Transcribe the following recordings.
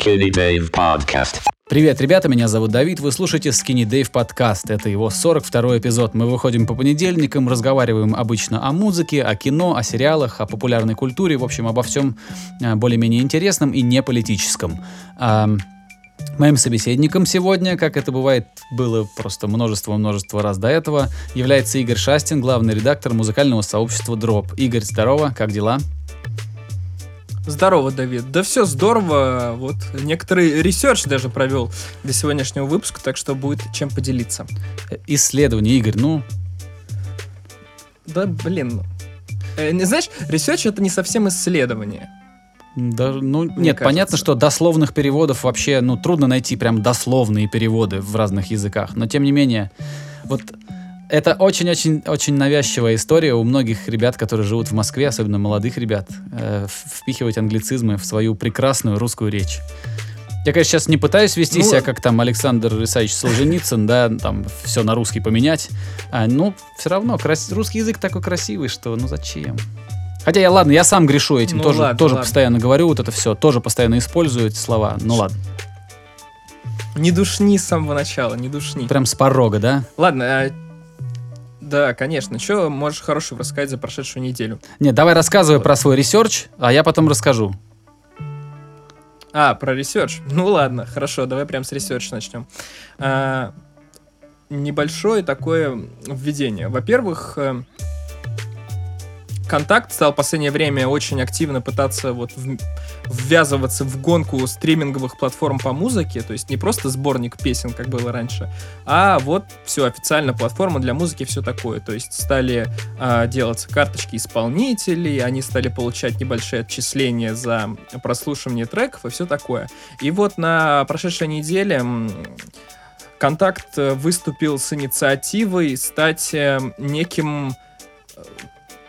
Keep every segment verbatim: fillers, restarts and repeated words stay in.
Skinny Dave Podcast. Привет, ребята, меня зовут Давид, вы слушаете Skinny Dave Podcast. Это его сорок второй эпизод. Мы выходим по понедельникам, разговариваем обычно о музыке, о кино, о сериалах, о популярной культуре, в общем, обо всем более-менее интересном и не политическом. Моим собеседником сегодня, как это бывает, было просто множество-множество раз до этого, является Игорь Шастин, главный редактор музыкального сообщества Drop. Игорь, здорово, как дела? Здорово, Давид. Да все здорово. Вот некоторый ресерч даже провел для сегодняшнего выпуска, так что будет чем поделиться. Исследование, Игорь, ну... Да, блин. Э, знаешь, ресерч — это не совсем исследование. Да, ну, Мне нет, кажется. Понятно, что дословных переводов вообще, ну, трудно найти прям дословные переводы в разных языках. Но, тем не менее, вот... Это очень-очень-очень навязчивая история у многих ребят, которые живут в Москве, особенно молодых ребят, э, впихивать англицизмы в свою прекрасную русскую речь. Я, конечно, сейчас не пытаюсь вести ну, себя, как там Александр Исаевич Солженицын, да, там все на русский поменять, а, ну, все равно, крас... русский язык такой красивый, что ну зачем? Хотя я, ладно, я сам грешу этим, ну, тоже, ладно, тоже ладно. Постоянно говорю вот это все, тоже постоянно использую эти слова, ну ладно. Не душни с самого начала, не душни. Прям с порога, да? Ладно, а... Да, конечно. Что можешь хорошего рассказать за прошедшую неделю? Нет, давай рассказывай вот. Про свой ресерч, а я потом расскажу. А, про ресерч? Ну ладно, хорошо, давай прям с ресерча начнем. А, небольшое такое введение. Во-первых, Контакт стал в последнее время очень активно пытаться вот в... ввязываться в гонку стриминговых платформ по музыке, то есть не просто сборник песен, как было раньше, а вот все официально платформа для музыки, все такое. То есть стали э, делаться карточки исполнителей, они стали получать небольшие отчисления за прослушивание треков и все такое. И вот на прошедшей неделе Контакт выступил с инициативой стать неким...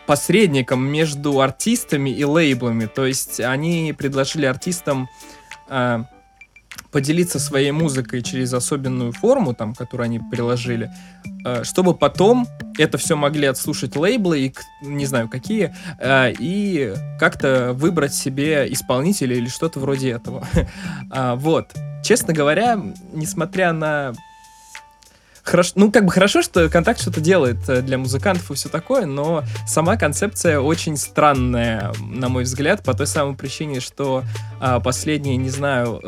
посредником между артистами и лейблами. То есть они предложили артистам э, поделиться своей музыкой через особенную форму, там, которую они приложили, э, чтобы потом это все могли отслушать лейблы, и не знаю какие, э, и как-то выбрать себе исполнителя или что-то вроде этого. Вот. Честно говоря, несмотря на... Хорошо, ну, как бы хорошо, что Контакт что-то делает для музыкантов и все такое, но сама концепция очень странная, на мой взгляд, по той самой причине, что а, последние, не знаю,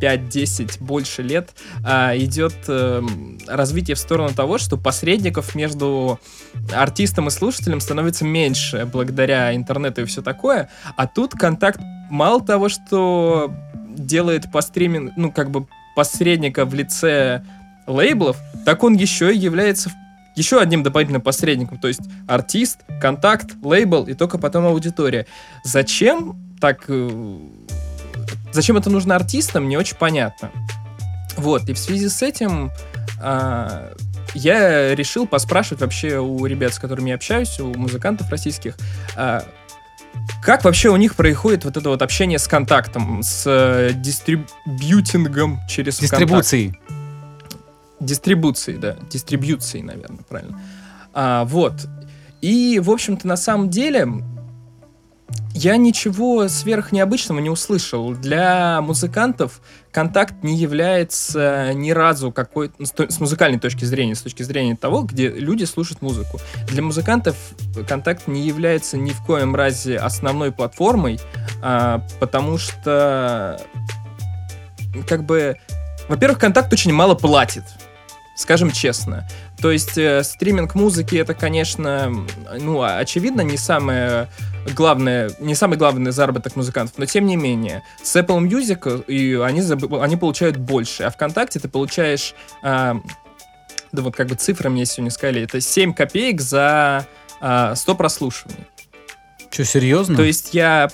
пять-десять больше лет а, идет а, развитие в сторону того, что посредников между артистом и слушателем становится меньше благодаря интернету и все такое, а тут Контакт мало того, что делает по стримингу, ну, как бы посредника в лице... лейблов, так он еще и является еще одним дополнительным посредником, то есть артист, Контакт, лейбл и только потом аудитория. Зачем так... Зачем это нужно артистам, не очень понятно. Вот, и в связи с этим а, я решил поспрашивать вообще у ребят, с которыми я общаюсь, у музыкантов российских, а, как вообще у них происходит вот это вот общение с Контактом, с дистрибьютингом через Контакт. Дистрибуцией. Дистрибуции, да, дистрибьюции, наверное, правильно. А, вот. И, в общем-то, на самом деле, я ничего сверхнеобычного не услышал. Для музыкантов Контакт не является ни разу какой-то... С музыкальной точки зрения, с точки зрения того, где люди слушают музыку. Для музыкантов Контакт не является ни в коем разе основной платформой, а, потому что, как бы... Во-первых, Контакт очень мало платит, скажем честно. То есть э, стриминг музыки — это, конечно, ну, очевидно, не самое главное, не самый главный заработок музыкантов, но тем не менее. С Apple Music и они, они получают больше, а ВКонтакте ты получаешь... Э, да вот как бы цифры мне сегодня сказали, это семь копеек за э, сто прослушиваний. Че, серьезно? То есть я,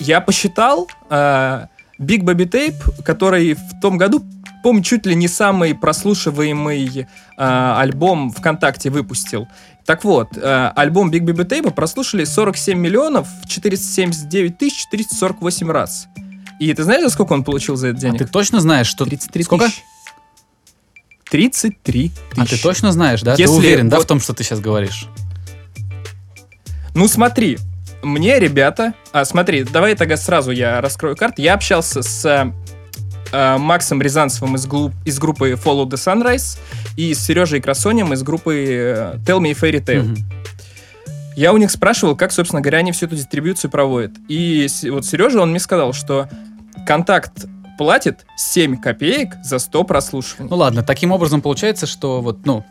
я посчитал... Э, Big Baby Tape, который в том году, по-моему, чуть ли не самый прослушиваемый э, альбом ВКонтакте выпустил. Так вот, э, альбом Big Baby Tape прослушали сорок семь миллионов четыреста семьдесят девять тысяч триста сорок восемь раз. И ты знаешь, за сколько он получил за это денег? А ты точно знаешь, что... тридцать три сколько? Тысяч. тридцать три тысячи. А ты точно знаешь, да? Если ты уверен, вот... да, в том, что ты сейчас говоришь? Ну, смотри... мне, ребята... А, смотри, давай тогда сразу я раскрою карты. Я общался с э, Максом Рязанцевым из, глуп, из группы Follow the Sunrise и с Сережей Красонем из группы Tell Me a Fairy Tale. Mm-hmm. Я у них спрашивал, как, собственно говоря, они всю эту дистрибьюцию проводят. И вот Сережа, он мне сказал, что «Контакт» платит семь копеек за сто прослушиваний. Ну ладно, таким образом получается, что вот, ну...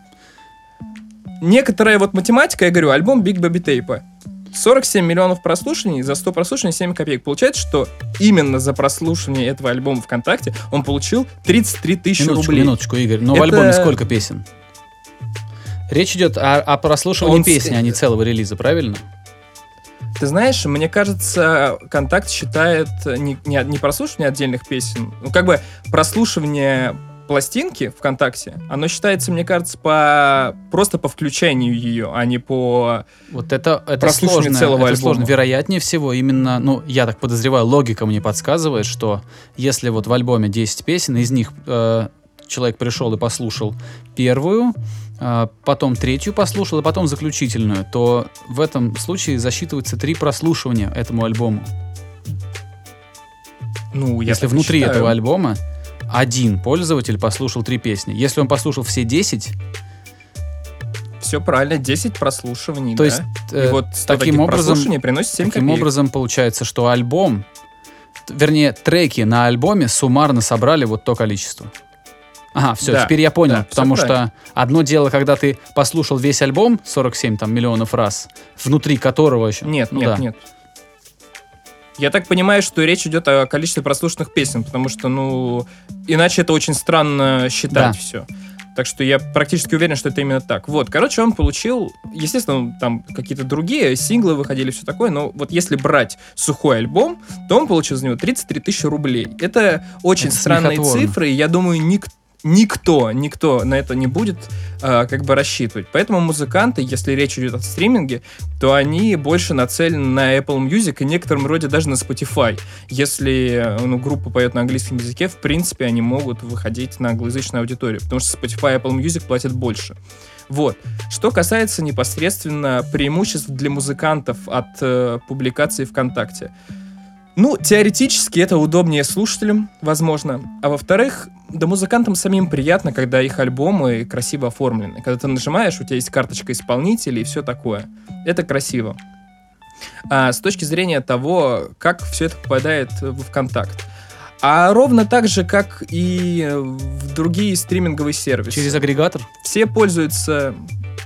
Некоторая вот математика, я говорю, альбом Big Baby Tape. сорок семь миллионов прослушиваний, за сто прослушиваний семь копеек. Получается, что именно за прослушивание этого альбома ВКонтакте он получил тридцать три тысячи рублей. Минуточку, Игорь, но Это... в альбоме сколько песен? Речь идет о, о прослушивании Он... песни, а не целого релиза, правильно? Ты знаешь, мне кажется, «Контакт» считает не, не, не прослушивание отдельных песен. Ну, как бы прослушивание пластинки ВКонтакте, оно считается, мне кажется, по просто по включению ее, а не по вот это, это прослушиванию сложно, целого это альбома. Сложно. Вероятнее всего, именно, ну, я так подозреваю, логика мне подсказывает, что если вот в альбоме десять песен, из них э, человек пришел и послушал первую, потом третью послушал, и потом заключительную, то в этом случае засчитывается три прослушивания этому альбому. Ну, я Если внутри считаю. этого альбома один пользователь послушал три песни. Если он послушал все десять... Все правильно, десять прослушиваний, то да? Есть, э, и вот таким образом, приносит семь таким копеек. Образом получается, что альбом, вернее, треки на альбоме суммарно собрали вот то количество. Ага, все, да, теперь я понял, да, потому что правильно. Одно дело, когда ты послушал весь альбом сорок семь там, миллионов раз, внутри которого еще... Нет, ну, нет, да. нет. Я так понимаю, что речь идет о количестве прослушанных песен, потому что, ну, иначе это очень странно считать да. все. Так что я практически уверен, что это именно так. Вот, короче, он получил... Естественно, там какие-то другие синглы выходили, все такое, но вот если брать сухой альбом, то он получил за него тридцать три тысячи рублей. Это очень это странные цифры, и я думаю, никто... Никто, никто на это не будет э, как бы рассчитывать. Поэтому музыканты, если речь идет о стриминге, то они больше нацелены на Apple Music и в некотором роде даже на Spotify. Если ну, группа поет на английском языке, в принципе, они могут выходить на англоязычную аудиторию, потому что Spotify и Apple Music платят больше. Вот. Что касается непосредственно преимуществ для музыкантов от э, публикации ВКонтакте. Ну, теоретически это удобнее слушателям, возможно. А во-вторых, да музыкантам самим приятно, когда их альбомы красиво оформлены. Когда ты нажимаешь, у тебя есть карточка исполнителей и все такое. Это красиво. А с точки зрения того, как все это попадает в ВКонтакт. А ровно так же, как и в другие стриминговые сервисы. Через агрегатор? Все пользуются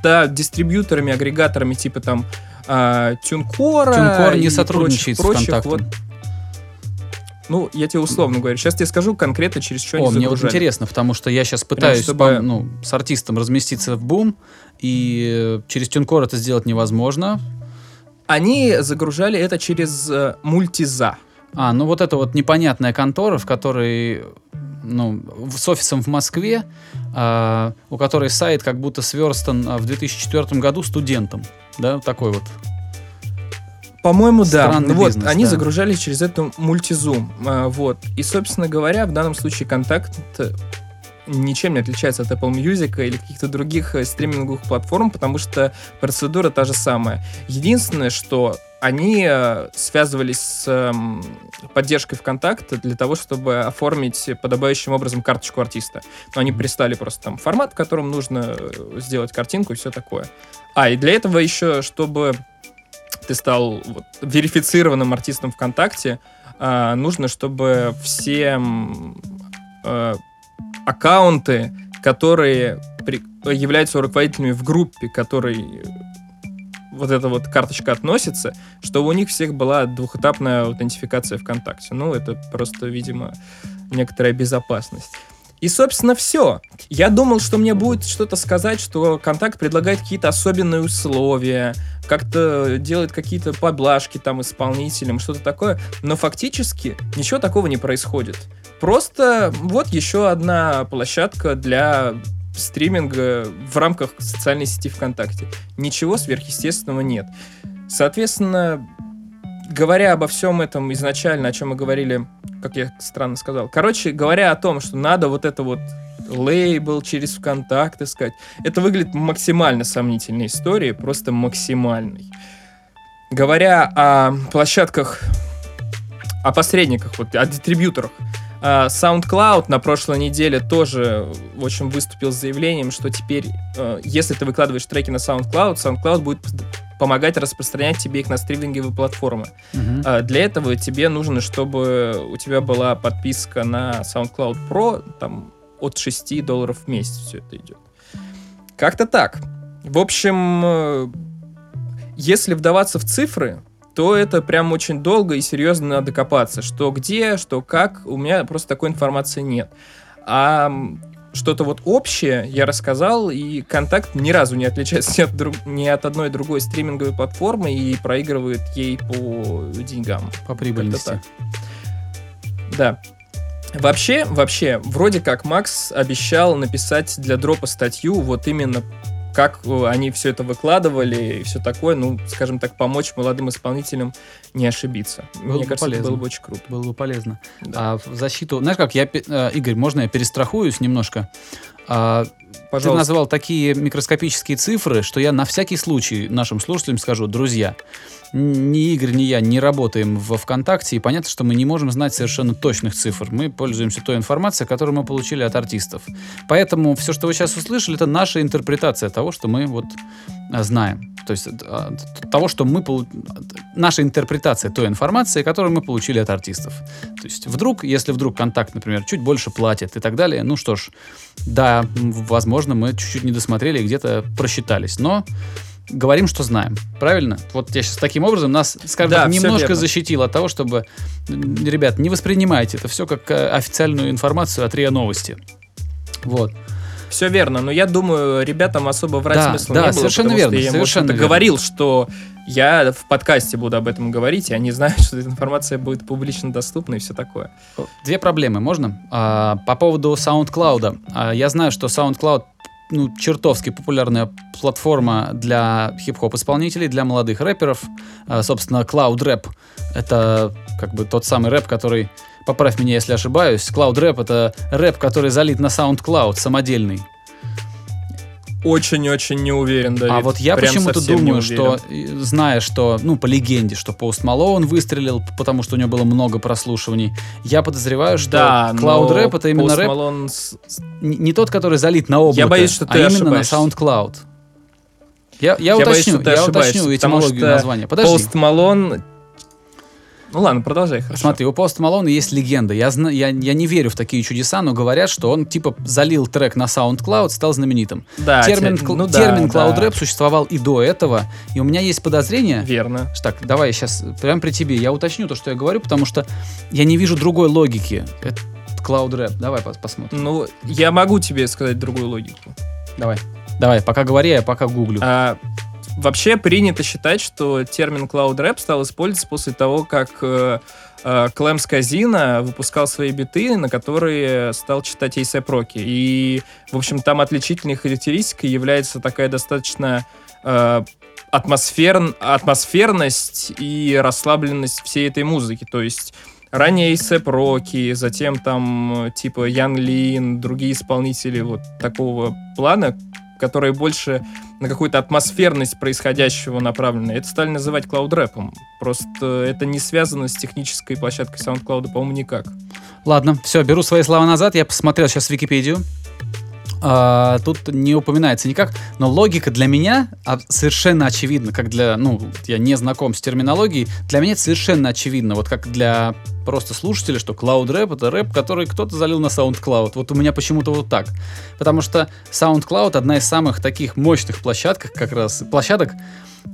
да, дистрибьюторами, агрегаторами типа там а, Тюнкора. Тюнкор не сотрудничает с ВКонтактом. Вот. Ну, я тебе условно говорю. Сейчас тебе скажу конкретно, через что они загружали. О, мне вот интересно, потому что я сейчас пытаюсь Прям, чтобы... по, ну, с артистом разместиться в бум, и через Тюнкор это сделать невозможно. Они загружали это через э, мультиза. А, ну вот это вот непонятная контора, в которой, ну, с офисом в Москве, э, у которой сайт как будто сверстан в две тысячи четвёртом году студентом. Да, такой вот. По-моему, Странный да. Бизнес, вот, они да. загружались через эту мультизум. А, вот. И, собственно говоря, в данном случае «Контакт» ничем не отличается от Apple Music или каких-то других стриминговых платформ, потому что процедура та же самая. Единственное, что они связывались с поддержкой ВКонтакта для того, чтобы оформить подобающим образом карточку артиста. Но они прислали просто там формат, в котором нужно сделать картинку и все такое. А, и для этого еще, чтобы... ты стал вот, верифицированным артистом ВКонтакте, э, нужно, чтобы все э, аккаунты, которые при, являются руководителями в группе, которой вот эта вот карточка относится, чтобы у них всех была двухэтапная аутентификация ВКонтакте. Ну, это просто, видимо, некоторая безопасность. И, собственно, все. Я думал, что мне будет что-то сказать, что «Контакт» предлагает какие-то особенные условия, как-то делает какие-то поблажки там исполнителям, что-то такое. Но фактически ничего такого не происходит. Просто вот еще одна площадка для стриминга в рамках социальной сети ВКонтакте. Ничего сверхъестественного нет. Соответственно, говоря обо всем этом изначально, о чем мы говорили, как я странно сказал. Короче, говоря о том, что надо вот это вот лейбл через ВКонтакт искать, это выглядит максимально сомнительной историей, просто максимальной. Говоря о площадках, о посредниках, вот, о дистрибьюторах, SoundCloud на прошлой неделе тоже очень выступил с заявлением, что теперь, если ты выкладываешь треки на SoundCloud, SoundCloud будет помогать распространять тебе их на стриминговые платформы. Mm-hmm. Для этого тебе нужно, чтобы у тебя была подписка на SoundCloud Pro, там от шести долларов в месяц все это идет. Как-то так. В общем, если вдаваться в цифры, то это прям очень долго и серьезно надо копаться. Что где, что как, у меня просто такой информации нет. А что-то вот общее я рассказал, и «Контакт» ни разу не отличается ни от, друг... ни от одной другой стриминговой платформы и проигрывает ей по деньгам. По прибыльности. Да. Вообще, вообще, вроде как Макс обещал написать для Дропа статью вот именно как они все это выкладывали и все такое, ну, скажем так, помочь молодым исполнителям не ошибиться. Было Мне кажется, полезно. Это было бы очень круто. Было бы полезно. Да. А, в защиту... Знаешь как, я, Игорь, можно я перестрахуюсь немножко? А, Пожалуйста. Ты назвал такие микроскопические цифры, что я на всякий случай нашим слушателям скажу: друзья, ни Игорь, ни я не работаем во ВКонтакте, и понятно, что мы не можем знать совершенно точных цифр. Мы пользуемся той информацией, которую мы получили от артистов. Поэтому все, что вы сейчас услышали, это наша интерпретация того, что мы вот знаем. То есть того, что мы... Наша интерпретация той информации, которую мы получили от артистов. То есть вдруг, если вдруг «Контакт», например, чуть больше платит и так далее, ну что ж, да, возможно, мы чуть-чуть не досмотрели и где-то просчитались, но... Говорим, что знаем, правильно? Вот я сейчас таким образом нас, скажем так, да, немножко защитил от того, чтобы, ребят, не воспринимайте это все как официальную информацию от РИА Новости. Вот. Все верно, но я думаю, ребятам особо врать да, смысла да, не было, совершенно потому верно, что я совершенно верно. говорил, что я в подкасте буду об этом говорить, и они знают, что эта информация будет публично доступна и все такое. Две проблемы, можно? А, по поводу SoundCloud. А, я знаю, что SoundCloud ну, чертовски популярная платформа для хип-хоп-исполнителей, для молодых рэперов. А, собственно, клауд-рэп — это как бы тот самый рэп, который... Поправь меня, если ошибаюсь. Клауд-рэп — это рэп, который залит на SoundCloud, самодельный. Очень-очень не уверен, Давид. А вот я Прям почему-то думаю, что, зная, что, ну, по легенде, что Post Malone выстрелил, потому что у него было много прослушиваний, я подозреваю, что да, клауд-рэп — это именно рэп... Malone... Не тот, который залит на облако, я боюсь, что ты а именно ошибаешься. На SoundCloud. Я, я, я уточню, боюсь, я уточню этимологию названия. Подожди. Post Malone... Ну ладно, продолжай. Хорошо. Смотри, у Post Malone есть легенда. Я, зна- я, я не верю в такие чудеса, но говорят, что он типа залил трек на SoundCloud, стал знаменитым. Да, термин те... ну, термин да, Cloud Rap да. существовал и до этого. И у меня есть подозрение. Верно. Так, давай я сейчас прямо при тебе. Я уточню то, что я говорю, потому что я не вижу другой логики. Это Cloud Rap. Давай посмотрим. Ну, я могу тебе сказать другую логику. Давай. Давай, пока говори, я пока гуглю. А... Вообще принято считать, что термин «Cloud Rap» стал использоваться после того, как э, э, Clam's Casino выпускал свои биты, на которые стал читать A$эй пи Rocky. И, в общем, там отличительной характеристикой является такая достаточно э, атмосфер... атмосферность и расслабленность всей этой музыки. То есть ранее A$эй пи Rocky, затем там типа Ян Лин, другие исполнители вот такого плана, которые больше на какую-то атмосферность происходящего направлены. Это стали называть клауд-рэпом. Просто это не связано с технической площадкой SoundCloud, по-моему, никак. Ладно, все, беру свои слова назад. Я посмотрел сейчас Википедию. А, тут не упоминается никак, но логика для меня совершенно очевидна, как для... Ну, я не знаком с терминологией. Для меня это совершенно очевидно. Вот как для просто слушателя, что клауд-рэп — это рэп, который кто-то залил на SoundCloud. Вот у меня почему-то вот так. Потому что SoundCloud — одна из самых таких мощных площадок, как раз площадок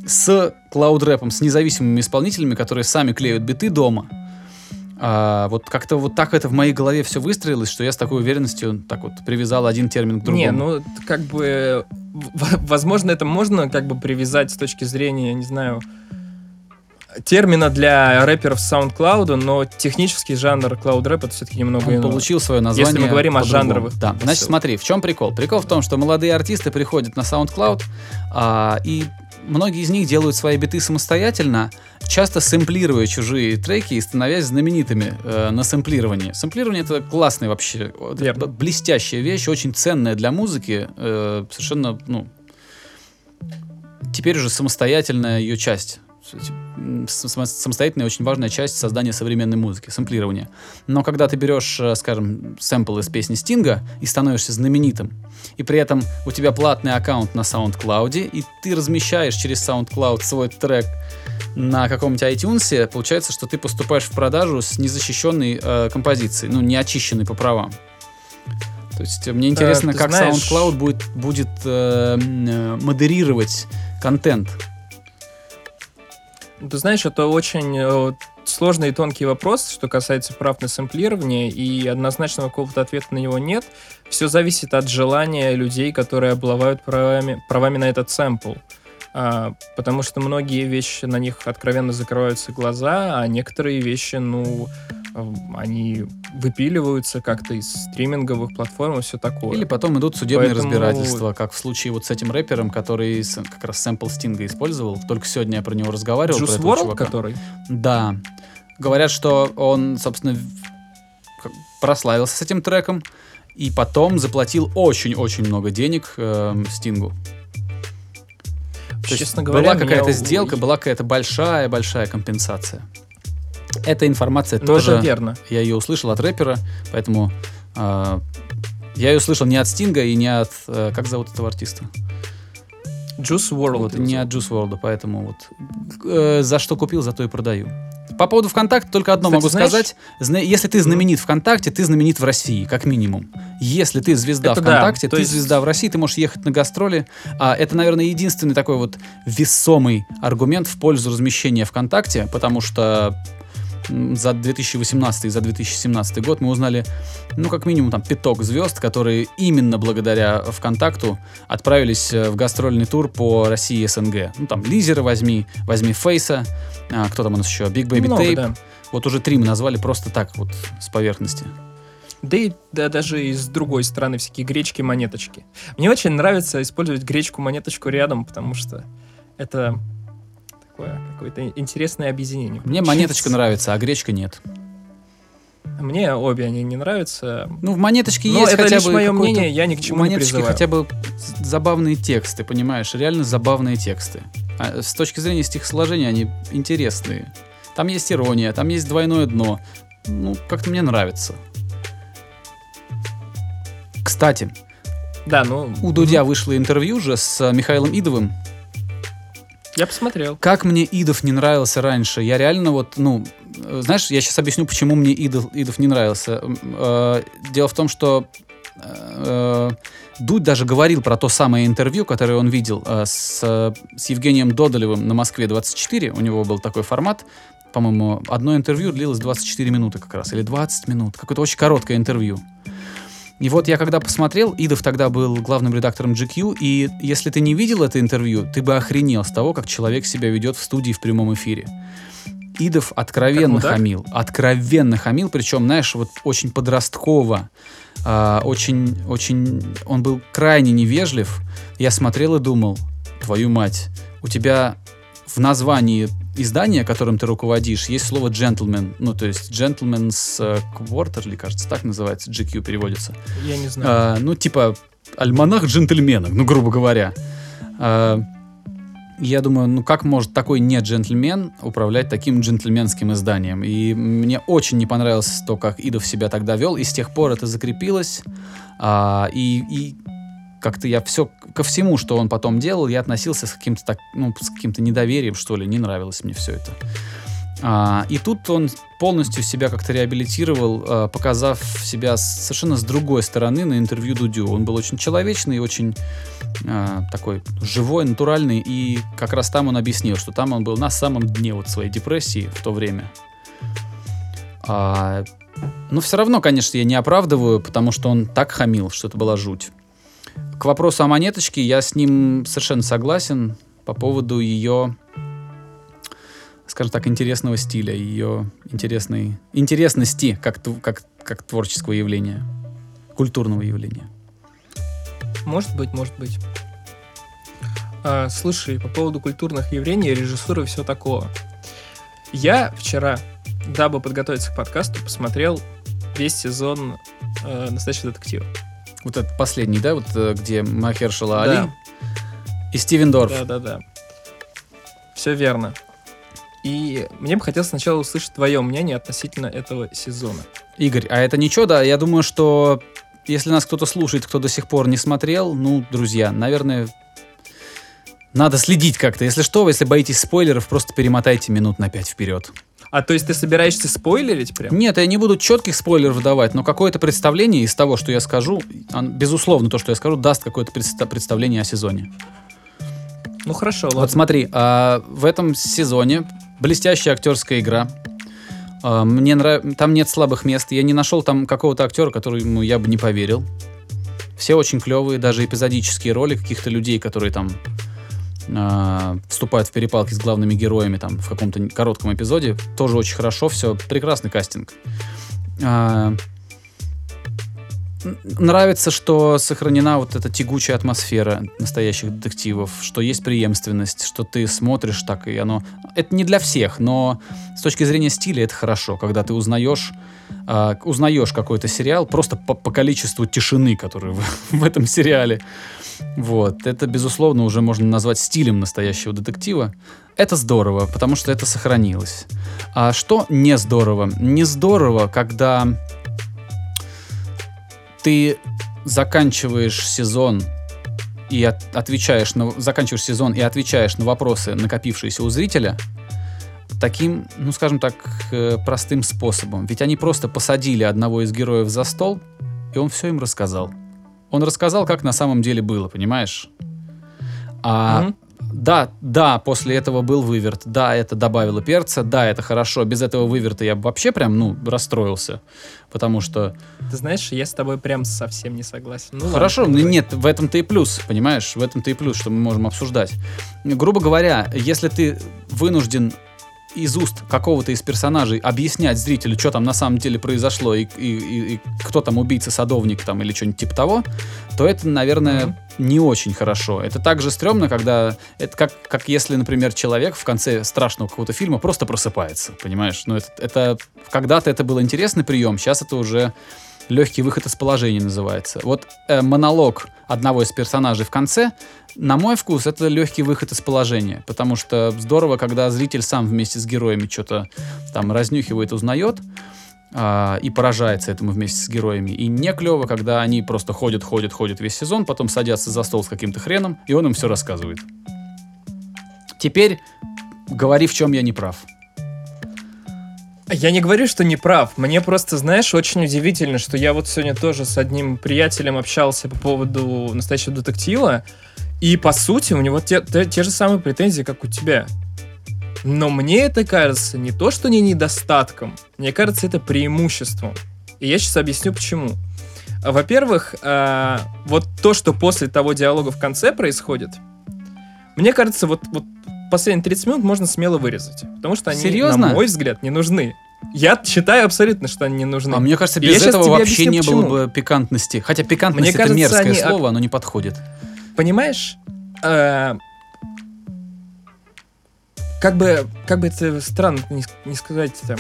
с клауд-рэпом, с независимыми исполнителями, которые сами клеют биты дома. А, вот как-то вот так это в моей голове все выстроилось, что я с такой уверенностью так вот привязал один термин к другому. Не, ну как бы возможно это можно как бы привязать с точки зрения, я не знаю, термина для рэперов SoundCloud, но технический жанр клауд-рэп это все-таки немного иное. Он получил свое название. Если мы говорим о жанровых. Да. Значит, смотри, в чем прикол? Прикол в том, что молодые артисты приходят на SoundCloud а, и многие из них делают свои биты самостоятельно, часто сэмплируя чужие треки и становясь знаменитыми э, на сэмплировании. Сэмплирование — это классная вообще, это блестящая вещь, очень ценная для музыки, э, совершенно, ну, теперь уже самостоятельная ее часть. самостоятельная, очень важная часть создания современной музыки, сэмплирование. Но когда ты берешь, скажем, сэмпл из песни Стинга и становишься знаменитым, и при этом у тебя платный аккаунт на SoundCloud, и ты размещаешь через SoundCloud свой трек на каком-нибудь iTunes, получается, что ты поступаешь в продажу с незащищенной э, композицией, ну, не очищенной по правам. То есть мне интересно, да, как знаешь... SoundCloud будет, будет э, модерировать контент. Ты знаешь, это очень сложный и тонкий вопрос, что касается прав на сэмплирование, и однозначного какого-то ответа на него нет. Все зависит от желания людей, которые обладают правами, правами на этот сэмпл. А, потому что многие вещи, на них откровенно закрываются глаза, а некоторые вещи, ну, они выпиливаются как-то из стриминговых платформ и все такое. Или потом идут судебные Поэтому... разбирательства, как в случае вот с этим рэпером, который как раз сэмпл Стинга использовал. Только сегодня я про него разговаривал. Juice уорлд, который? Да. Говорят, что он, собственно, прославился с этим треком и потом заплатил очень-очень много денег э, Стингу. То Честно есть говоря, была какая-то сделка, у... была какая-то большая-большая компенсация. Эта информация Но тоже... верно. Я ее услышал от рэпера, поэтому э, я ее услышал не от Стинга и не от... Э, как зовут этого артиста? Juice уорлд. Вот, не от Juice уорлд, поэтому вот... Э, за что купил, зато и продаю. По поводу ВКонтакта только одно Кстати, могу знаешь, сказать. Зна- если ты знаменит ВКонтакте, ты знаменит в России, как минимум. Если ты звезда это ВКонтакте, да, ты есть... звезда в России, ты можешь ехать на гастроли. А, это, наверное, единственный такой вот весомый аргумент в пользу размещения ВКонтакте, потому что за две тысячи восемнадцатый и за две тысячи семнадцатый год мы узнали, ну, как минимум, там, пяток звезд, которые именно благодаря ВКонтакту отправились в гастрольный тур по России и СНГ. Ну, там, Лизера возьми, возьми Фейса, а, кто там у нас еще, Big Baby Tape. Да. Вот уже три мы назвали просто так вот, с поверхности. Да и да, даже и с другой стороны всякие гречки-монеточки. Мне очень нравится использовать гречку-монеточку рядом, потому что это... какое-то интересное объединение. Мне монеточка нравится, а гречка нет. Мне обе они не нравятся. Ну, в монеточке Но есть это хотя лишь бы мое мнение, я ни к чему не призываю. В монеточке хотя бы забавные тексты, понимаешь? Реально забавные тексты. А с точки зрения стихосложения они интересные. Там есть ирония, там есть двойное дно. Ну, как-то мне нравится. Кстати, да, ну... у Дудя вышло интервью же с Михаилом Идовым. Я посмотрел. Как мне Идов не нравился раньше. Я реально вот, ну, знаешь, я сейчас объясню, почему мне Идов, Идов не нравился. Дело в том, что Дудь даже говорил про то самое интервью, которое он видел с, с Евгением Додолевым на Москве двадцать четыре. У него был такой формат. По-моему, одно интервью длилось двадцать четыре минуты как раз. Или двадцать минут. Какое-то очень короткое интервью. И вот я когда посмотрел, Идов тогда был главным редактором джи кью, и если ты не видел это интервью, ты бы охренел с того, как человек себя ведет в студии в прямом эфире. Идов откровенно хамил, откровенно хамил, причем, знаешь, вот очень подростково, э, очень, очень, он был крайне невежлив. Я смотрел и думал, твою мать, у тебя в названии издания, которым ты руководишь, есть слово «джентльмен». Ну, то есть «Gentleman's Quarterly», кажется, так называется, джи кью переводится. Я не знаю. А, ну, типа «Альманах джентльменов», ну, грубо говоря. А, я думаю, ну, как может такой не джентльмен управлять таким джентльменским изданием? И мне очень не понравилось то, как Идов себя тогда вел, и с тех пор это закрепилось. А, и... и как-то я все, ко всему, что он потом делал, я относился с каким-то, так, ну, с каким-то недоверием, что ли, не нравилось мне все это. А, и тут он полностью себя как-то реабилитировал, а, показав себя совершенно с другой стороны на интервью Дудю. Он был очень человечный, очень а, такой живой, натуральный, и как раз там он объяснил, что там он был на самом дне вот своей депрессии в то время. А, но все равно, конечно, я не оправдываю, потому что он так хамил, что это была жуть. К вопросу о монеточке, я с ним совершенно согласен по поводу ее, скажем так, интересного стиля, ее интересной, интересности как, как, как творческого явления, культурного явления. Может быть, может быть. А, слушай, по поводу культурных явлений, режиссуры и все такого. Я вчера, дабы подготовиться к подкасту, посмотрел весь сезон э, «Настоящего детектива». Вот этот последний, да, вот где Махершала Али да. и Стивен Дорф. Да-да-да. Все верно. И мне бы хотелось сначала услышать твое мнение относительно этого сезона. Игорь, а это ничего, да? Я думаю, что если нас кто-то слушает, кто до сих пор не смотрел, ну, друзья, наверное, надо следить как-то. Если что, если боитесь спойлеров, просто перемотайте минут на пять вперед. А то есть ты собираешься спойлерить прям? Нет, я не буду четких спойлеров давать, но какое-то представление из того, что я скажу, безусловно, то, что я скажу, даст какое-то представление о сезоне. Ну хорошо, ладно. Вот смотри, а, в этом сезоне блестящая актерская игра. А, мне нрав... Там нет слабых мест. Я не нашел там какого-то актера, которому я бы не поверил. Все очень клевые, даже эпизодические роли каких-то людей, которые там а, вступают в перепалки с главными героями там, в каком-то коротком эпизоде. Тоже очень хорошо, все, прекрасный кастинг. А, Нравится, что сохранена вот эта тягучая атмосфера настоящих детективов, что есть преемственность, что ты смотришь так, и оно... Это не для всех, но с точки зрения стиля это хорошо, когда ты узнаешь, э, узнаешь какой-то сериал просто по, по количеству тишины, которая в, в этом сериале. Вот. Это, безусловно, уже можно назвать стилем настоящего детектива. Это здорово, потому что это сохранилось. А что не здорово? Не здорово, когда... Ты заканчиваешь сезон и от, отвечаешь на заканчиваешь сезон и отвечаешь на вопросы, накопившиеся у зрителя, таким, ну скажем так, простым способом. Ведь они просто посадили одного из героев за стол, и он все им рассказал. Он рассказал, как на самом деле было, понимаешь? А mm-hmm. да, да, после этого был выверт, да, это добавило перца, да, это хорошо, без этого выверта я бы вообще прям, ну, расстроился, потому что... Ты знаешь, я с тобой прям совсем не согласен. Ну, хорошо, ладно, нет, в этом-то и плюс, понимаешь, в этом-то и плюс, что мы можем обсуждать. Грубо говоря, если ты вынужден из уст какого-то из персонажей объяснять зрителю, что там на самом деле произошло, и, и, и, и кто там убийца, садовник там, или что-нибудь типа того, то это, наверное, mm-hmm. не очень хорошо. Это так же стрёмно, когда... Это как, как если, например, человек в конце страшного какого-то фильма просто просыпается, понимаешь? Ну, это, это... Когда-то это был интересный прием, сейчас это уже легкий выход из положения называется. Вот э, монолог одного из персонажей в конце, на мой вкус, это легкий выход из положения, потому что здорово, когда зритель сам вместе с героями что-то там разнюхивает, узнает э, и поражается этому вместе с героями. И не клево, когда они просто ходят, ходят, ходят весь сезон, потом садятся за стол с каким-то хреном, и он им все рассказывает. Теперь говори, в чем я не прав. Я не говорю, что не прав. Мне просто, знаешь, очень удивительно, что я вот сегодня тоже с одним приятелем общался по поводу настоящего детектива, и, по сути, у него те, те, те же самые претензии, как у тебя. Но мне это кажется не то, что не недостатком, мне кажется, это преимуществом. И я сейчас объясню, почему. Во-первых, э, вот то, что после того диалога в конце происходит, мне кажется, вот... вот последние тридцать минут можно смело вырезать. Потому что они, серьезно? На мой взгляд, не нужны. Я считаю абсолютно, что они не нужны. А мне кажется, без я этого вообще объясню, не почему. Было бы пикантности. Хотя пикантность — это кажется, мерзкое они... слово, оно не подходит. Понимаешь? Э... Как бы, как бы это странно не, не сказать. Там.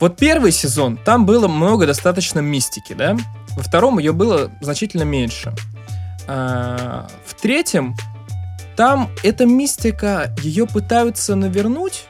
Вот первый сезон, там было много достаточно мистики, да? Во втором ее было значительно меньше. Э... В третьем... Там эта мистика, ее пытаются навернуть,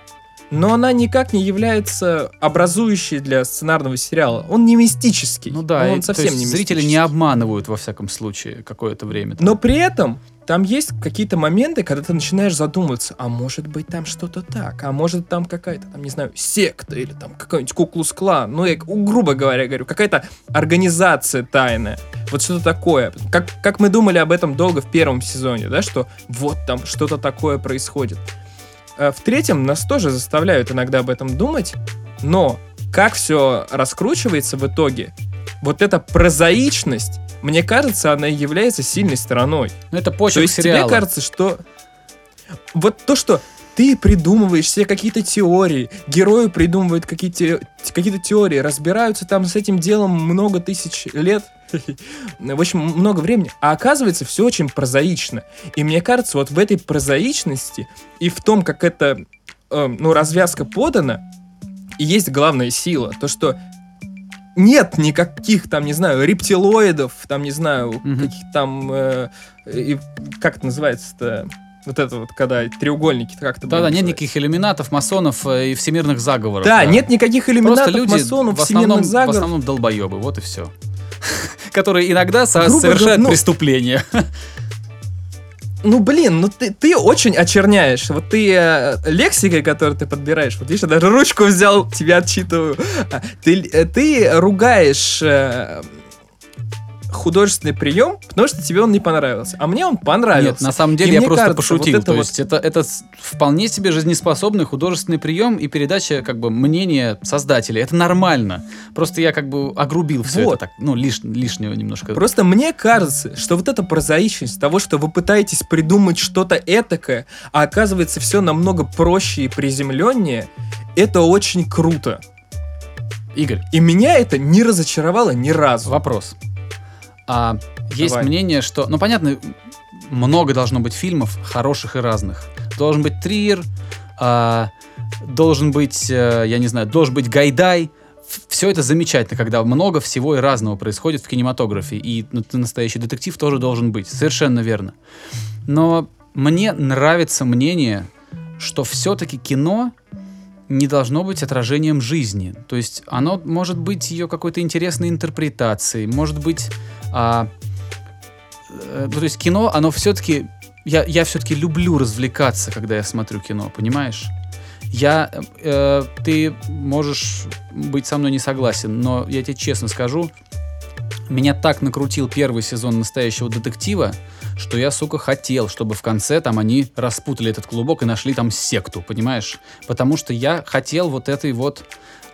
но она никак не является образующей для сценарного сериала. Он не мистический. Ну да, он и, совсем то есть не мистический. Зрители не обманывают, во всяком случае, какое-то время. Там. Но при этом там есть какие-то моменты, когда ты начинаешь задумываться, а может быть там что-то так, а может там какая-то, там, не знаю, секта или там какой-нибудь Ку-клукс-клан, ну, я, грубо говоря, говорю, какая-то организация тайная. Вот что-то такое. Как, как мы думали об этом долго в первом сезоне, да, что вот там что-то такое происходит. В третьем нас тоже заставляют иногда об этом думать, но как все раскручивается в итоге, вот эта прозаичность, мне кажется, она и является сильной стороной. Но это почерк сериала. То есть сериала. Тебе кажется, что... Вот то, что ты придумываешь себе какие-то теории, герои придумывают какие-то, какие-то теории, разбираются там с этим делом много тысяч лет, в общем, много времени. А оказывается, все очень прозаично. И мне кажется, вот в этой прозаичности и в том, как эта э, ну, развязка подана, и есть главная сила. То, что нет никаких, там, не знаю, рептилоидов, там, не знаю, mm-hmm. каких там... Э, и, как это называется-то? Вот это вот, когда треугольники как-то... Да-да, нет никаких иллюминатов, масонов и всемирных заговоров. Да, да. нет никаких иллюминатов, люди, масонов, всемирных заговоров. В основном долбоебы, вот и все. Которые иногда совершают преступления. Ну, блин, ну ты, ты очень очерняешь. Вот ты э, лексикой, которую ты подбираешь, вот видишь, я даже ручку взял, тебя отчитываю. Ты, э, ты ругаешь э, художественный прием, потому что тебе он не понравился. А мне он понравился. Нет, на самом деле и я просто кажется, пошутил. Вот это То вот... есть это, это вполне себе жизнеспособный художественный прием и передача как бы мнения создателей. Это нормально. Просто я как бы огрубил все вот. это так, ну, лиш, лишнего немножко. Просто мне кажется, что вот эта прозаичность того, что вы пытаетесь придумать что-то этакое, а оказывается все намного проще и приземленнее, это очень круто. Игорь. И меня это не разочаровало ни разу. Вопрос. А есть Давай. мнение, что... Ну, понятно, много должно быть фильмов хороших и разных. Должен быть Триер, а, должен быть, а, я не знаю, должен быть Гайдай. Все это замечательно, когда много всего и разного происходит в кинематографе. И ну, настоящий детектив тоже должен быть. Совершенно верно. Но мне нравится мнение, что все-таки кино... не должно быть отражением жизни. То есть оно может быть ее какой-то интересной интерпретацией, может быть... А, э, то есть кино, оно все-таки... Я, я все-таки люблю развлекаться, когда я смотрю кино, понимаешь? Я... Э, ты можешь быть со мной не согласен, но я тебе честно скажу, меня так накрутил первый сезон «Настоящего детектива», что я, сука, хотел, чтобы в конце там они распутали этот клубок и нашли там секту, понимаешь? Потому что я хотел вот этой вот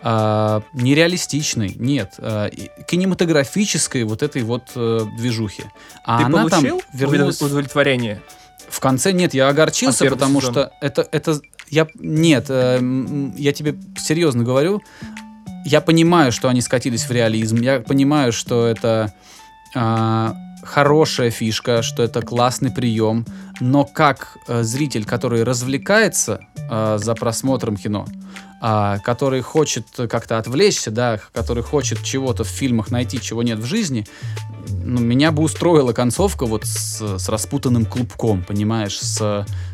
э, нереалистичной, нет, э, кинематографической вот этой вот э, движухи. А ты она получил там вернулась... удовлетворение? В конце нет, я огорчился, а потому сезон? что это... это я, нет, э, я тебе серьезно говорю, я понимаю, что они скатились в реализм, я понимаю, что это... Э, хорошая фишка, что это классный прием, но как э, зритель, который развлекается э, за просмотром кино, э, который хочет как-то отвлечься, да, который хочет чего-то в фильмах найти, чего нет в жизни, ну, меня бы устроила концовка вот с, с распутанным клубком, понимаешь, с,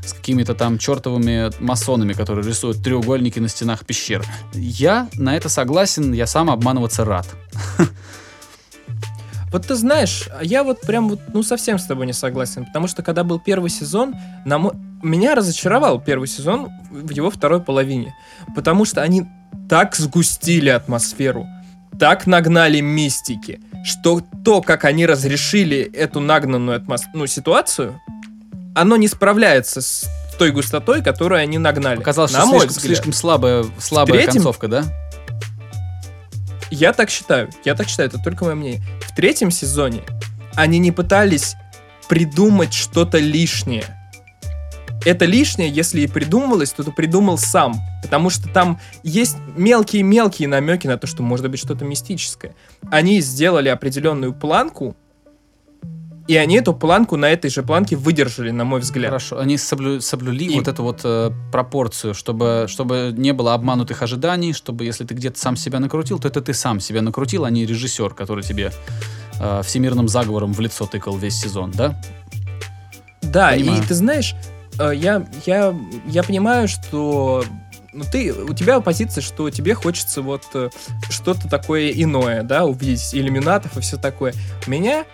с какими-то там чертовыми масонами, которые рисуют треугольники на стенах пещер. Я на это согласен, я сам обманываться рад. Вот ты знаешь, я вот прям вот, ну, совсем с тобой не согласен, потому что когда был первый сезон, на мо... меня разочаровал первый сезон в его второй половине, потому что они так сгустили атмосферу, так нагнали мистики, что то, как они разрешили эту нагнанную атмос... ну, ситуацию, оно не справляется с той густотой, которую они нагнали. Показалось, на что мой слишком, слишком слабая, слабая третьим... концовка, да? Я так считаю, я так считаю, это только мое мнение. В третьем сезоне они не пытались придумать что-то лишнее. Это лишнее, если и придумывалось, то ты придумал сам. Потому что там есть мелкие-мелкие намеки на то, что может быть что-то мистическое. Они сделали определенную планку, и они эту планку на этой же планке выдержали, на мой взгляд. Хорошо, они соблю, соблюли и... вот эту вот э, пропорцию, чтобы, чтобы не было обманутых ожиданий, чтобы если ты где-то сам себя накрутил, то это ты сам себя накрутил, а не режиссер, который тебе э, всемирным заговором в лицо тыкал весь сезон, да? Да, понимаю. И ты знаешь, э, я, я, я понимаю, что... Ну, ты, у тебя позиция, что тебе хочется вот э, что-то такое иное, да, увидеть иллюминатов и все такое. Меня...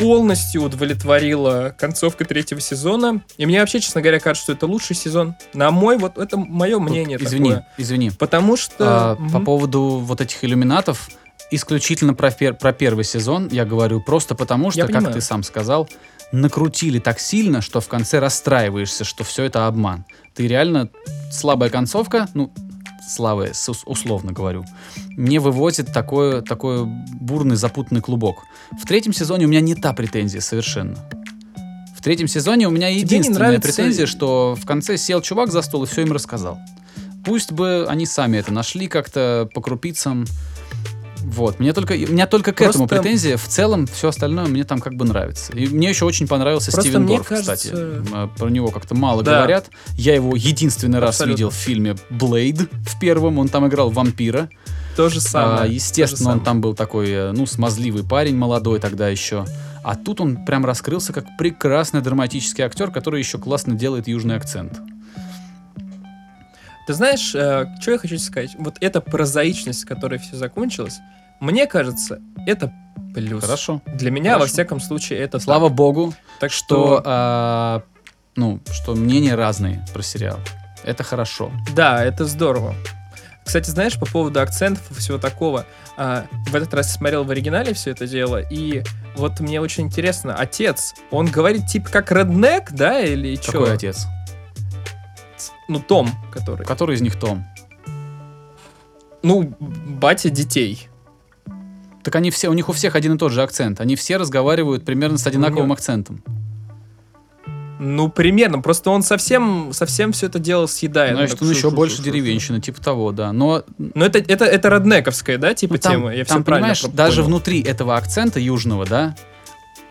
полностью удовлетворила концовка третьего сезона. И мне вообще, честно говоря, кажется, что это лучший сезон. На мой, вот это мое мнение Тут, извини, такое. Извини, извини. Потому что... А, угу. По поводу вот этих иллюминатов, исключительно про, пер- про первый сезон я говорю просто потому, что, как ты сам сказал, накрутили так сильно, что в конце расстраиваешься, что все это обман. Ты реально... Слабая концовка, ну... слабое, условно говорю, не вывозит такой, такой бурный, запутанный клубок. В третьем сезоне у меня не та претензия совершенно. В третьем сезоне у меня единственная претензия, что в конце сел чувак за стол и все им рассказал. Пусть бы они сами это нашли как-то по крупицам. Вот. Мне только, у меня только к Просто... этому претензия. В целом, все остальное мне там как бы нравится. И мне еще очень понравился Просто Стивен Дорф, кажется... кстати. Про него как-то мало да. говорят. Я его единственный Абсолютно. раз видел в фильме «Блейд» в первом. Он там играл вампира. То же самое. А, естественно, же самое. Он там был такой, ну, смазливый парень, молодой тогда еще. А тут он прям раскрылся как прекрасный драматический актер, который еще классно делает южный акцент. Ты знаешь, э, что я хочу сказать? Вот эта прозаичность, с которой все закончилось, мне кажется, это плюс. Хорошо. Для меня, Хорошо. во всяком случае, это Слава так. богу, так что, что... Э, ну, что мнения разные про сериал. Это хорошо. Да, это здорово. Кстати, знаешь, по поводу акцентов и всего такого, э, в этот раз я смотрел в оригинале все это дело, и вот мне очень интересно, отец, он говорит типа как реднек, да, или что? Какой чё? Отец? Ну, Том, который. Который из них Том? Ну, батя детей. Так они все, у них у всех один и тот же акцент. Они все разговаривают примерно с одинаковым ну, акцентом. Ну, примерно. Просто он совсем, совсем все это дело съедает. Значит, он еще больше деревенщина, типа того, да. Но, Но это, это, это роднековская, да, типа ну, там, тема? Я там, все понимаешь, правильно даже понял. Внутри этого акцента южного, да,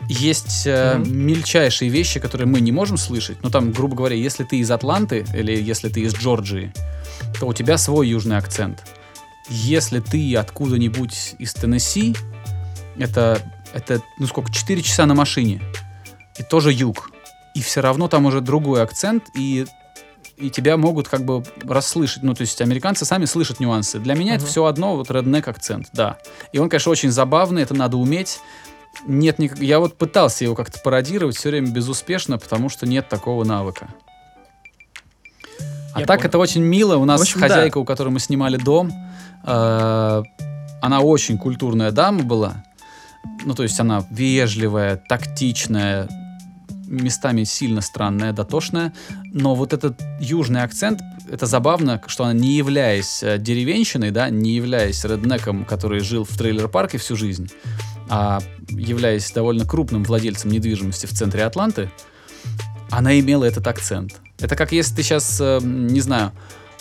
есть э, mm-hmm. мельчайшие вещи, которые мы не можем слышать. Ну, там, грубо говоря, если ты из Атланты или если ты из Джорджии, то у тебя свой южный акцент. Если ты откуда-нибудь из Теннесси, это, это, ну сколько, четыре часа на машине, и тоже юг. И все равно там уже другой акцент, и, и тебя могут как бы расслышать. Ну, то есть американцы сами слышат нюансы. Для меня uh-huh. это все одно, вот реднек акцент, да. И он, конечно, очень забавный, это надо уметь. Нет, никак... я вот пытался его как-то пародировать все время безуспешно, потому что нет такого навыка. А я так понял. Это очень мило. У нас в общем, хозяйка, да. у которой мы снимали дом, э- она очень культурная дама была. Ну, то есть она вежливая, тактичная, местами сильно странная, дотошная. Но вот этот южный акцент, это забавно, что она, не являясь деревенщиной, да, не являясь реднеком, который жил в трейлер-парке всю жизнь, а являясь довольно крупным владельцем недвижимости в центре Атланты, она имела этот акцент. Это как если ты сейчас, э, не знаю,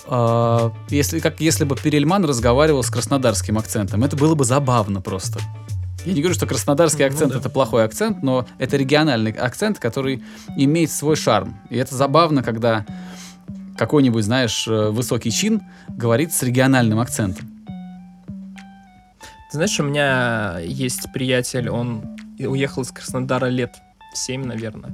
э, если, как если бы Перельман разговаривал с краснодарским акцентом. Это было бы забавно просто. Я не говорю, что краснодарский акцент ну, да. это плохой акцент, но это региональный акцент, который имеет свой шарм. И это забавно, когда какой-нибудь, знаешь, высокий чин говорит с региональным акцентом. Знаешь, у меня есть приятель, он уехал из Краснодара лет семь, наверное.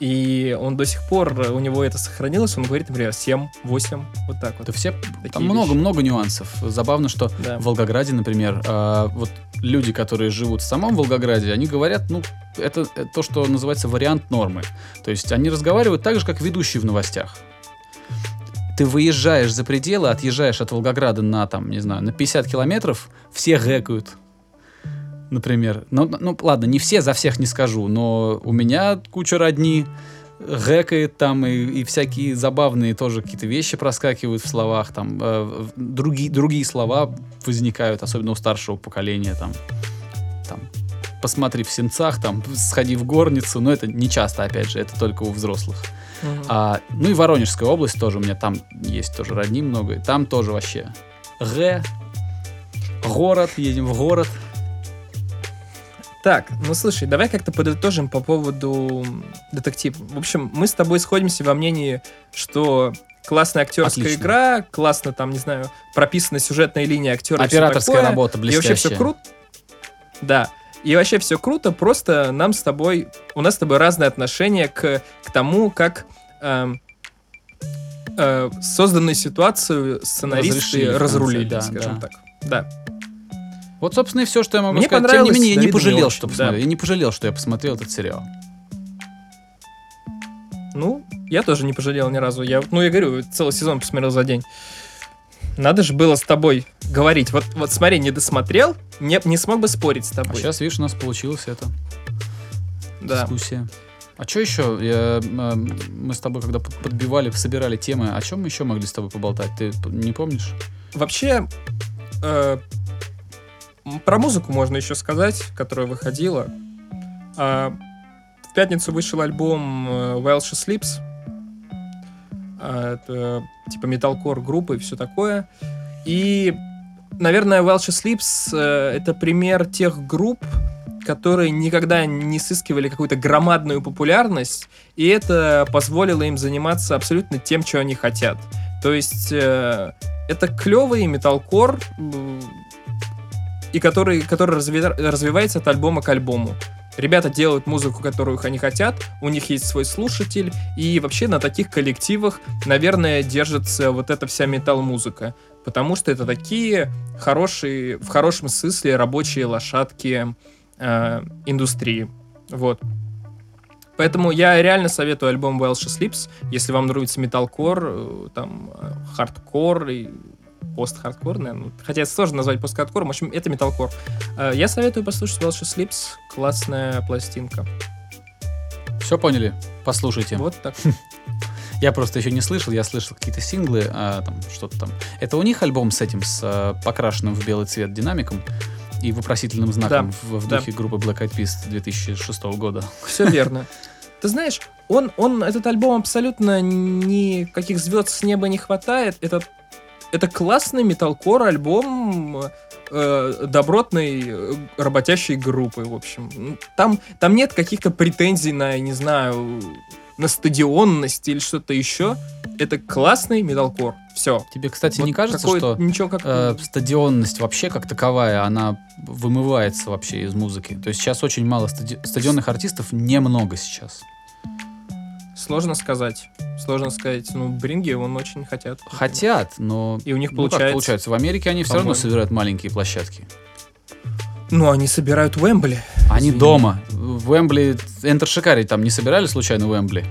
И он до сих пор, у него это сохранилось, он говорит, например, семь, восемь, вот так вот. Да все, там много-много нюансов. Забавно, что да. в Волгограде, например, э, вот люди, которые живут в самом Волгограде, они говорят, ну, это, это то, что называется вариант нормы. То есть они разговаривают так же, как ведущие в новостях. Ты выезжаешь за пределы, отъезжаешь от Волгограда на, там, не знаю, на пятьдесят километров, все гэкают, например. Ну, ну, ладно, не все, за всех не скажу, но у меня куча родни гэкает там, и, и всякие забавные тоже какие-то вещи проскакивают в словах, там, э, другие, другие слова возникают, особенно у старшего поколения, там, там, посмотри в сенцах, там, сходи в горницу, но это не часто, опять же, это только у взрослых. Uh-huh. А, ну и Воронежская область тоже, у меня там есть тоже родни много, и там тоже вообще Г, город, едем в город. Так, ну слушай, давай как-то подытожим по поводу детектива. В общем, мы с тобой сходимся во мнении, что классная актерская Отлично. игра, классно там, не знаю, прописана сюжетная линия актера. Операторская такое, работа блестящая. И вообще все круто. Да. И вообще все круто, просто нам с тобой, у нас с тобой разные отношения к, к тому, как э, э, созданную ситуацию сценаристы Разрешили, разрулили, да, скажем да. так. Да. Вот, собственно, и все, что я могу Мне сказать. Тем не менее, я не пожалел, очень, что посмотрел. Да. Я не пожалел, что я посмотрел этот сериал. Ну, я тоже не пожалел ни разу. Я, ну, я говорю, целый сезон посмотрел за день. Надо же было с тобой говорить. Вот, вот смотри, не досмотрел, не, не смог бы спорить с тобой. А сейчас, видишь, у нас получилось это. Да. Дискуссия. А что еще? Я, мы с тобой, когда подбивали, собирали темы, о чем мы еще могли с тобой поболтать? Ты не помнишь? Вообще, э, про музыку можно еще сказать, которая выходила. Э, в пятницу вышел альбом While She Sleeps. Это, типа металкор группы и все такое. И, наверное, While She Sleeps э, это пример тех групп, которые никогда не сыскивали какую-то громадную популярность, и это позволило им заниматься абсолютно тем, что они хотят. То есть э, Это клевый металкор, и который, который разви, развивается от альбома к альбому. Ребята делают музыку, которую они хотят, у них есть свой слушатель, и вообще на таких коллективах, наверное, держится вот эта вся метал-музыка, потому что это такие хорошие, в хорошем смысле, рабочие лошадки э, индустрии. Вот. Поэтому я реально советую альбом While She Sleeps, если вам нравится металкор, там, хардкор и пост-хардкор, наверное. Хотя это сложно назвать пост-хардкором, в общем, это металкор. Я советую послушать While She Sleeps, классная пластинка. Все поняли? Послушайте. Вот так. Я просто еще не слышал, я слышал какие-то синглы, а, там, что-то там. Это у них альбом с этим, с а, покрашенным в белый цвет динамиком и вопросительным знаком, да, в, в духе, да, группы Black Eyed Peas две тысячи шестого года. Все верно. Ты знаешь, он, он, этот альбом абсолютно никаких звезд с неба не хватает. Это, это классный металкор альбом э, добротной работящей группы, в общем. Там, там нет каких-то претензий на, не знаю, на стадионность или что-то еще. Это классный металкор. Все. Тебе, кстати, вот не кажется, что ничего, как... э, стадионность вообще как таковая, она вымывается вообще из музыки? То есть сейчас очень мало стади... стадионных артистов, немного сейчас. Сложно сказать. Сложно сказать. Ну, Бринги, он очень хотят. Хотят, но... И у них получается... Ну, как получается? В Америке они все равно собирают маленькие площадки. Ну, они собирают Уэмбли. Они Извини. дома. В Уэмбли... Энтер Шикари там не собирали случайно Уэмбли?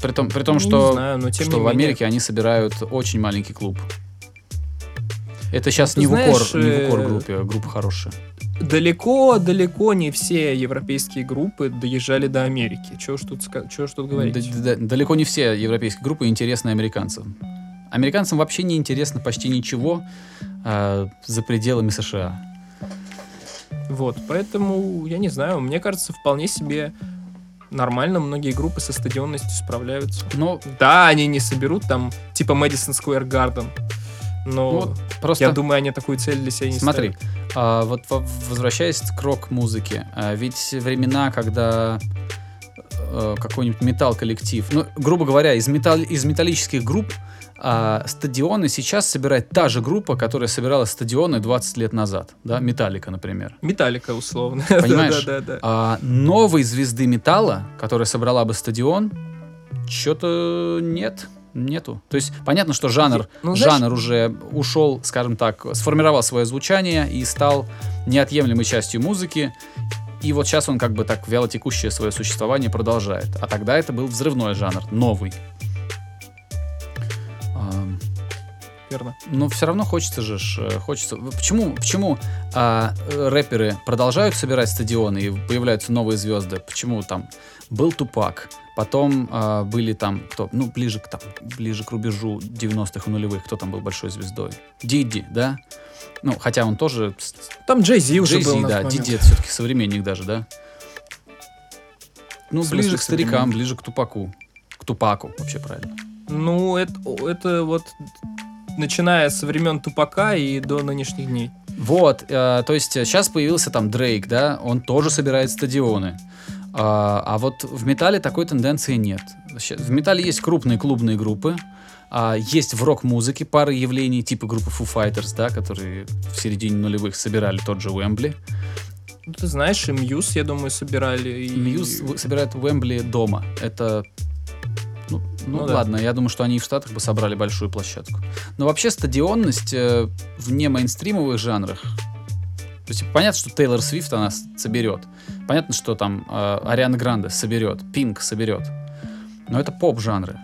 При том, при том, что, не знаю, но тем что не в Америке менее. Они собирают очень маленький клуб. Это сейчас не, знаешь, в укор, не в укор группе, группа хорошая. Далеко-далеко не все европейские группы доезжали до Америки. Чего ж тут, чего ж тут говорить? Далеко не все европейские группы интересны американцам. Американцам вообще не интересно почти ничего э, за пределами США. Вот, поэтому, я не знаю, мне кажется, вполне себе... Нормально, многие группы со стадионностью справляются. Но... Да, они не соберут там типа Madison Square Garden, но вот просто... я думаю, они такую цель для себя не Смотри, ставят. Смотри, а, вот возвращаясь к рок-музыке, а, ведь времена, когда а, какой-нибудь метал-коллектив, ну, грубо говоря, из, метал... из металлических групп а, стадионы сейчас собирает та же группа, которая собирала стадионы двадцать лет назад, да, Metallica, например. Metallica, условно. Понимаешь? Да, да, да. А новой звезды металла, которая собрала бы стадион, что-то нет, нету. То есть понятно, что жанр, ну, знаешь, жанр уже ушел, скажем так, сформировал свое звучание и стал неотъемлемой частью музыки. И вот сейчас он как бы так вяло текущее свое существование продолжает. А тогда это был взрывной жанр, новый. Верно. Но все равно хочется же, хочется. Почему, почему а, рэперы продолжают собирать стадионы и появляются новые звезды? Почему там был Тупак, потом а, были там кто, ну ближе к там, ближе к рубежу девяностых и нулевых, кто там был большой звездой? Дидди, да? Ну хотя он тоже. Там Джей-Зи уже был. Джей-Зи, да. Дидди это все-таки современник даже, да? Ну ближе к старикам, ближе к Тупаку, к Тупаку вообще правильно. Ну это, это вот. Начиная со времен Тупака и до нынешних дней. Вот, э, то есть сейчас появился там Дрейк, да, он тоже собирает стадионы. Э, а вот в металле такой тенденции нет. В металле есть крупные клубные группы, э, есть в рок-музыке пары явлений, типа группы Foo Fighters, да, которые в середине нулевых собирали тот же Уэмбли. Ну, ты знаешь, и Muse, я думаю, собирали. И... Muse собирает Уэмбли дома. Это... Ну, ну, ну ладно, да. Я думаю, что они в Штатах бы собрали большую площадку. Но вообще стадионность э, вне мейнстримовых жанрах. То есть понятно, что Тейлор Свифт она соберет. Понятно, что там э, Ариана Гранде соберет, Пинк соберет. Но это поп-жанры.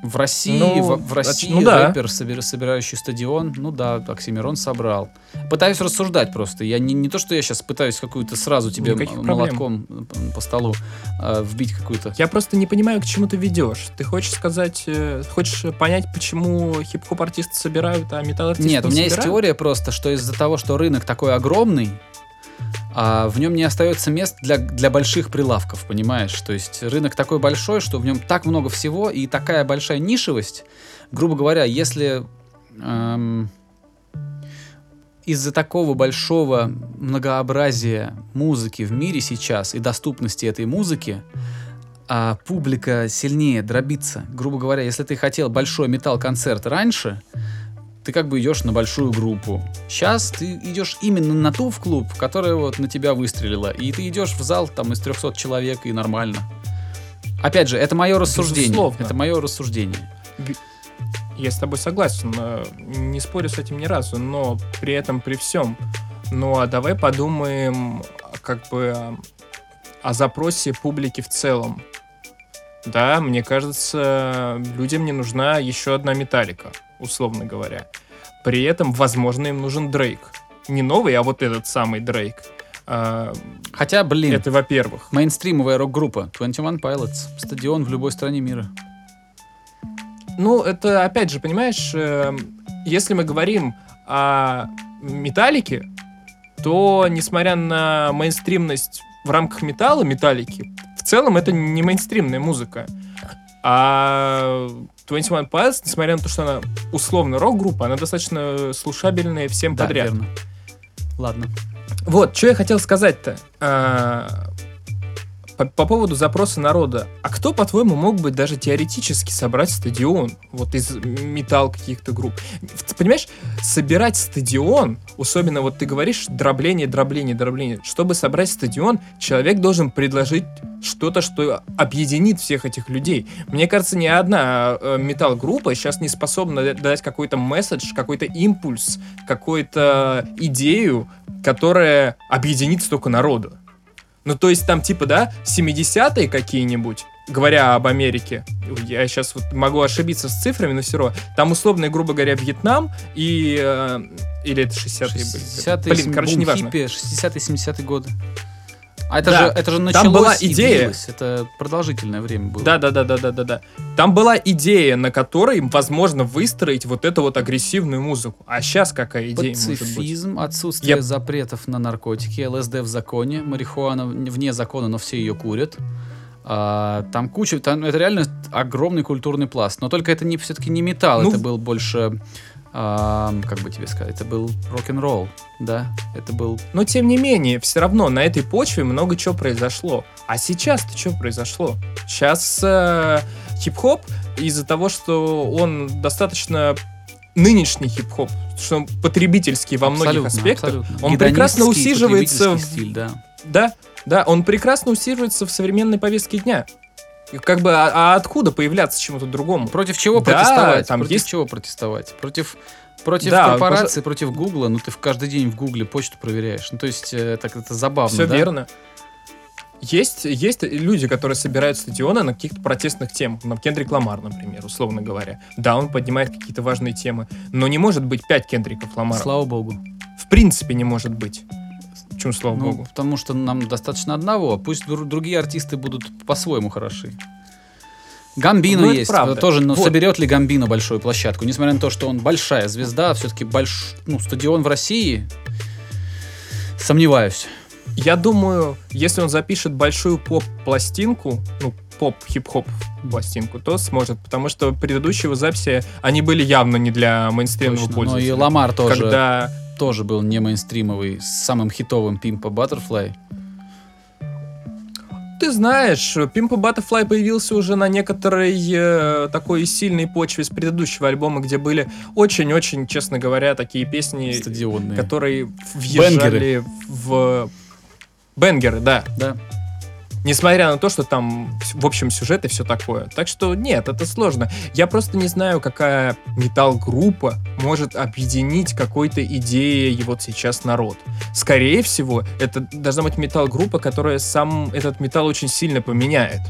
В России, ну, в, в России ну, да. рэпер, собирающий стадион, ну да, Оксимирон собрал. Пытаюсь рассуждать просто. Я не, не то, что я сейчас пытаюсь какую-то сразу тебе м- молотком проблем. по столу э, вбить какую-то. Я просто не понимаю, к чему ты ведешь. Ты хочешь сказать, э, хочешь понять, почему хип-хоп-артисты собирают, а металл-артисты Нет, не у меня собирают? Есть теория просто, что из-за того, что рынок такой огромный, а в нем не остается мест для, для больших прилавков, понимаешь? То есть рынок такой большой, что в нем так много всего и такая большая нишевость. Грубо говоря, если эм, из-за такого большого многообразия музыки в мире сейчас и доступности этой музыки а публика сильнее дробится. Грубо говоря, если ты хотел большой метал-концерт раньше, ты как бы идешь на большую группу. Сейчас ты идешь именно на ту в клуб, которая вот на тебя выстрелила. И ты идешь в зал там из трехсот человек, и нормально. Опять же, это мое рассуждение. Безусловно. Это мое рассуждение. Я с тобой согласен. Не спорю с этим ни разу, но при этом, при всем. Ну а давай подумаем как бы о запросе публики в целом. Да, мне кажется, людям не нужна еще одна Metallica, условно говоря. При этом, возможно, им нужен Дрейк. Не новый, а вот этот самый Дрейк. Хотя, блин, это во-первых. Мейнстримовая рок-группа двадцать один Pilots. Стадион в любой стране мира. Ну, это, опять же, понимаешь, если мы говорим о Metallica, то, несмотря на мейнстримность в рамках металла, Metallica, в целом это не мейнстримная музыка. А двадцать один Pilots, несмотря на то, что она условно рок-группа, она достаточно слушабельная всем да, подряд. Верно. Ладно. Вот, что я хотел сказать-то. А, по, по поводу запроса народа. А кто, по-твоему, мог бы даже теоретически собрать стадион? Вот из металл каких-то групп. Ты понимаешь, собирать стадион, особенно вот ты говоришь дробление, дробление, дробление. Чтобы собрать стадион, человек должен предложить что-то, что объединит всех этих людей. Мне кажется, ни одна метал-группа сейчас не способна дать какой-то месседж, какой-то импульс, какую-то идею, которая объединит столько народу. Ну, то есть там типа, да, семидесятые какие-нибудь, говоря об Америке, я сейчас вот могу ошибиться с цифрами, но все равно, там условно, грубо говоря, Вьетнам и... Э, или это шестидесятые были? Блин, короче, неважно. шестидесятые, семидесятые годы. А это, да. же, это же началось там была идея. И длилось. Это продолжительное время было. Да-да-да-да-да-да. Там была идея, на которой возможно выстроить вот эту вот агрессивную музыку. А сейчас какая идея может быть? Пацифизм, отсутствие Я... запретов на наркотики, ЛСД в законе, марихуана вне закона, но все ее курят. А, там куча... Там, это реально огромный культурный пласт. Но только это не, все-таки не металл, ну... это был больше... Um, как бы тебе сказать, это был рок-н-ролл, да, это был... Но тем не менее, все равно на этой почве много чего произошло. А сейчас-то что произошло? Сейчас э, хип-хоп, из-за того, что он достаточно нынешний хип-хоп, что он потребительский во абсолютно, многих аспектах, абсолютно. Он прекрасно усиживается... В... Стиль, да. да, да, он прекрасно усиживается в современной повестке дня. Как бы, а, а откуда появляться чему-то другому? Против чего да, протестовать? Там против есть... чего протестовать? Против, против да, корпорации, пож... против Гугла? Ну, ты в каждый день в Гугле почту проверяешь. Ну, то есть, э, так это забавно, Все да? верно. Есть, есть люди, которые собирают стадионы на каких-то протестных темах. На Кендрик Ламар, например, условно говоря. Да, он поднимает какие-то важные темы. Но не может быть пять Кендриков Ламаров. Слава богу. В принципе, не может быть. Почему, слава ну, богу? Потому что нам достаточно одного. Пусть дру- другие артисты будут по-своему хороши. Гамбино ну, есть. Тоже, но вот. Соберет ли Гамбино большую площадку? Несмотря на то, что он большая звезда, все-таки больш... ну, стадион в России, сомневаюсь. Я думаю, если он запишет большую поп-пластинку, ну, поп-хип-хоп пластинку, то сможет, потому что предыдущие записи, они были явно не для мейнстримного Точно, пользователя. Но и Ламар тоже. Когда... тоже был не мейнстримовый, с самым хитовым Pimp a Butterfly. Ты знаешь, Pimp a Butterfly появился уже на некоторой э, такой сильной почве с предыдущего альбома, где были очень-очень, честно говоря, такие песни, стадионные, которые въезжали Бенгеры. в... Бенгеры, да. да. Несмотря на то, что там, в общем, сюжет и все такое. Так что нет, это сложно. Я просто не знаю, какая метал-группа может объединить какой-то идеей вот сейчас народ. Скорее всего, это должна быть метал-группа, которая сам этот металл очень сильно поменяет.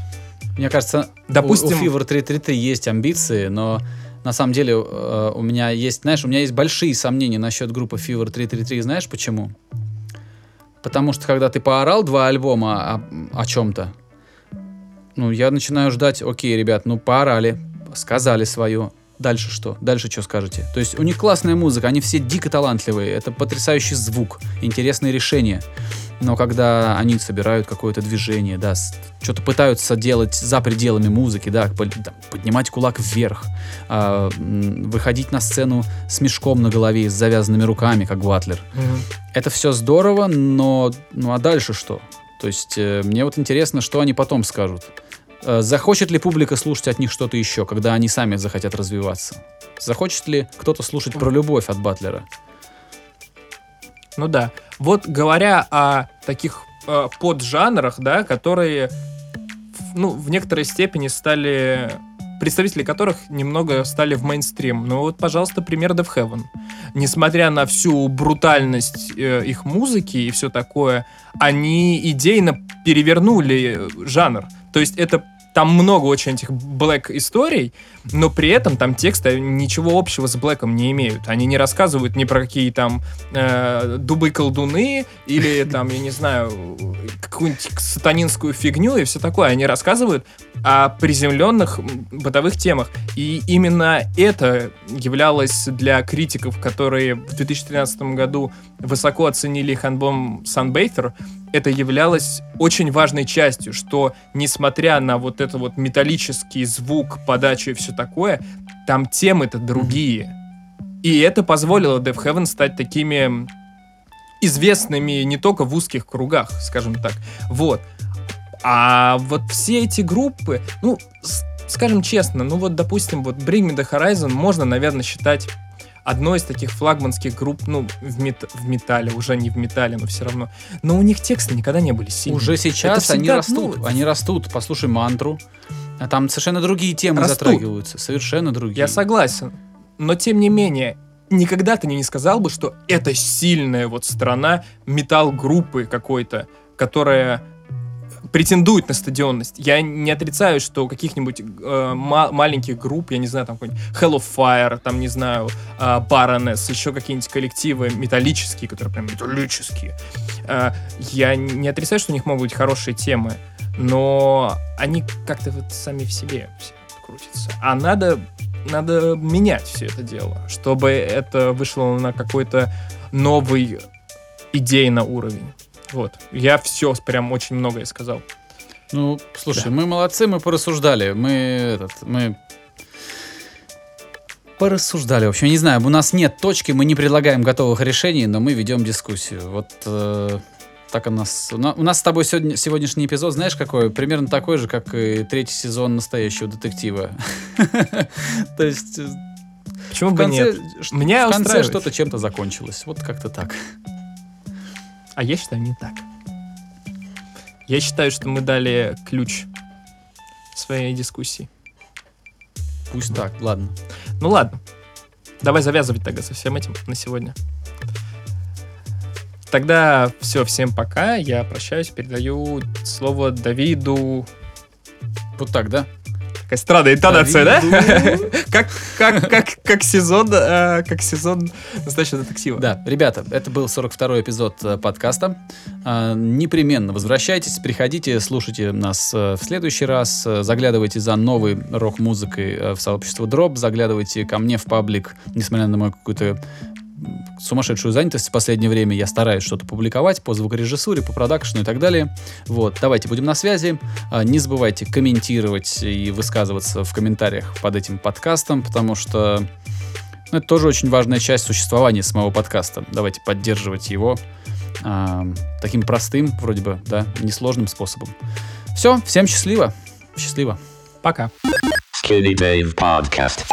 Мне кажется, допустим, у, у Fever три три три есть амбиции, но на самом деле э, у меня есть, знаешь, у меня есть большие сомнения насчет группы Fever три три три. Знаешь почему? Потому что, когда ты поорал два альбома о, о чем-то, ну, я начинаю ждать, окей, ребят, ну, поорали, сказали свое, дальше что? Дальше что скажете? То есть у них классная музыка, они все дико талантливые, это потрясающий звук, интересные решения. Но когда они собирают какое-то движение, да, что-то пытаются делать за пределами музыки, да, поднимать кулак вверх, выходить на сцену с мешком на голове, с завязанными руками, как Батлер. Mm-hmm. Это все здорово, но... Ну а дальше что? То есть мне вот интересно, что они потом скажут. Захочет ли публика слушать от них что-то еще, когда они сами захотят развиваться? Захочет ли кто-то слушать про любовь от Батлера? Ну да. Вот говоря о таких э, поджанрах, да, которые, ну, в некоторой степени стали... представители которых немного стали в мейнстрим. Ну вот, пожалуйста, пример Deafheaven. Несмотря на всю брутальность э, их музыки и все такое, они идейно перевернули жанр. То есть это... Там много очень этих блэк-историй, но при этом там тексты ничего общего с блэком не имеют. Они не рассказывают ни про какие там э, дубы-колдуны или там, я не знаю, какую-нибудь сатанинскую фигню и все такое. Они рассказывают о приземленных бытовых темах. И именно это являлось для критиков, которые в две тысячи тринадцатом году высоко оценили их альбом «Sunbather», это являлось очень важной частью, что, несмотря на вот этот вот металлический звук, подачу и все такое, там темы-то другие. И это позволило Deafheaven стать такими известными не только в узких кругах, скажем так. Вот. А вот все эти группы, ну, скажем честно, ну вот, допустим, вот Bring Me The Horizon можно, наверное, считать одной из таких флагманских групп, ну, в, мет- в металле, уже не в металле, но все равно. Но у них тексты никогда не были сильными. Уже сейчас всегда, они растут, ну... они растут. Послушай «Мантру», а там совершенно другие темы растут. Затрагиваются, совершенно другие. Я согласен, но тем не менее, никогда ты не сказал бы, что это сильная вот сторона метал-группы какой-то, которая... претендует на стадионность. Я не отрицаю, что каких-нибудь э, ма- маленьких групп, я не знаю, там какой-нибудь Hell of Fire, там, не знаю, э, Baroness, еще какие-нибудь коллективы металлические, которые прям металлические. Э, я не отрицаю, что у них могут быть хорошие темы, но они как-то вот сами в себе все крутятся. А надо, надо менять все это дело, чтобы это вышло на какой-то новый идейный уровень. Вот, я все прям очень многое сказал. Ну, слушай, да. Мы молодцы, мы порассуждали. Мы, этот, мы порассуждали. В общем, не знаю, у нас нет точки, мы не предлагаем готовых решений, но мы ведем дискуссию. Вот э, так у нас... У нас с тобой сегодня, сегодняшний эпизод, знаешь, какой? Примерно такой же, как и третий сезон «Настоящего детектива». То есть... Почему бы нет? Меня устраивает. В конце что-то чем-то закончилось. Вот как-то так. А я считаю, не так. Я считаю, что мы дали ключ своей дискуссии. Пусть так, ладно. Ну ладно. Давай завязывать тогда со всем этим на сегодня. Тогда все, всем пока. Я прощаюсь, передаю слово Давиду. Вот так, да? Такая странная интонация, да? как, как, как, как, сезон, э, как сезон «Настоящего детектива». Да, ребята, это был сорок второй эпизод подкаста. Э, непременно возвращайтесь, приходите, слушайте нас э, в следующий раз. Э, заглядывайте за новой рок-музыкой э, в сообщество Drop. Заглядывайте ко мне в паблик, несмотря на мою какую-то сумасшедшую занятость в последнее время. Я стараюсь что-то публиковать по звукорежиссуре, по продакшну и так далее. Вот, давайте будем на связи. Не забывайте комментировать и высказываться в комментариях под этим подкастом, потому что, ну, это тоже очень важная часть существования самого подкаста. Давайте поддерживать его э, таким простым, вроде бы, да, несложным способом. Все, всем счастливо. Счастливо. Пока. Skinny Dave Podcast.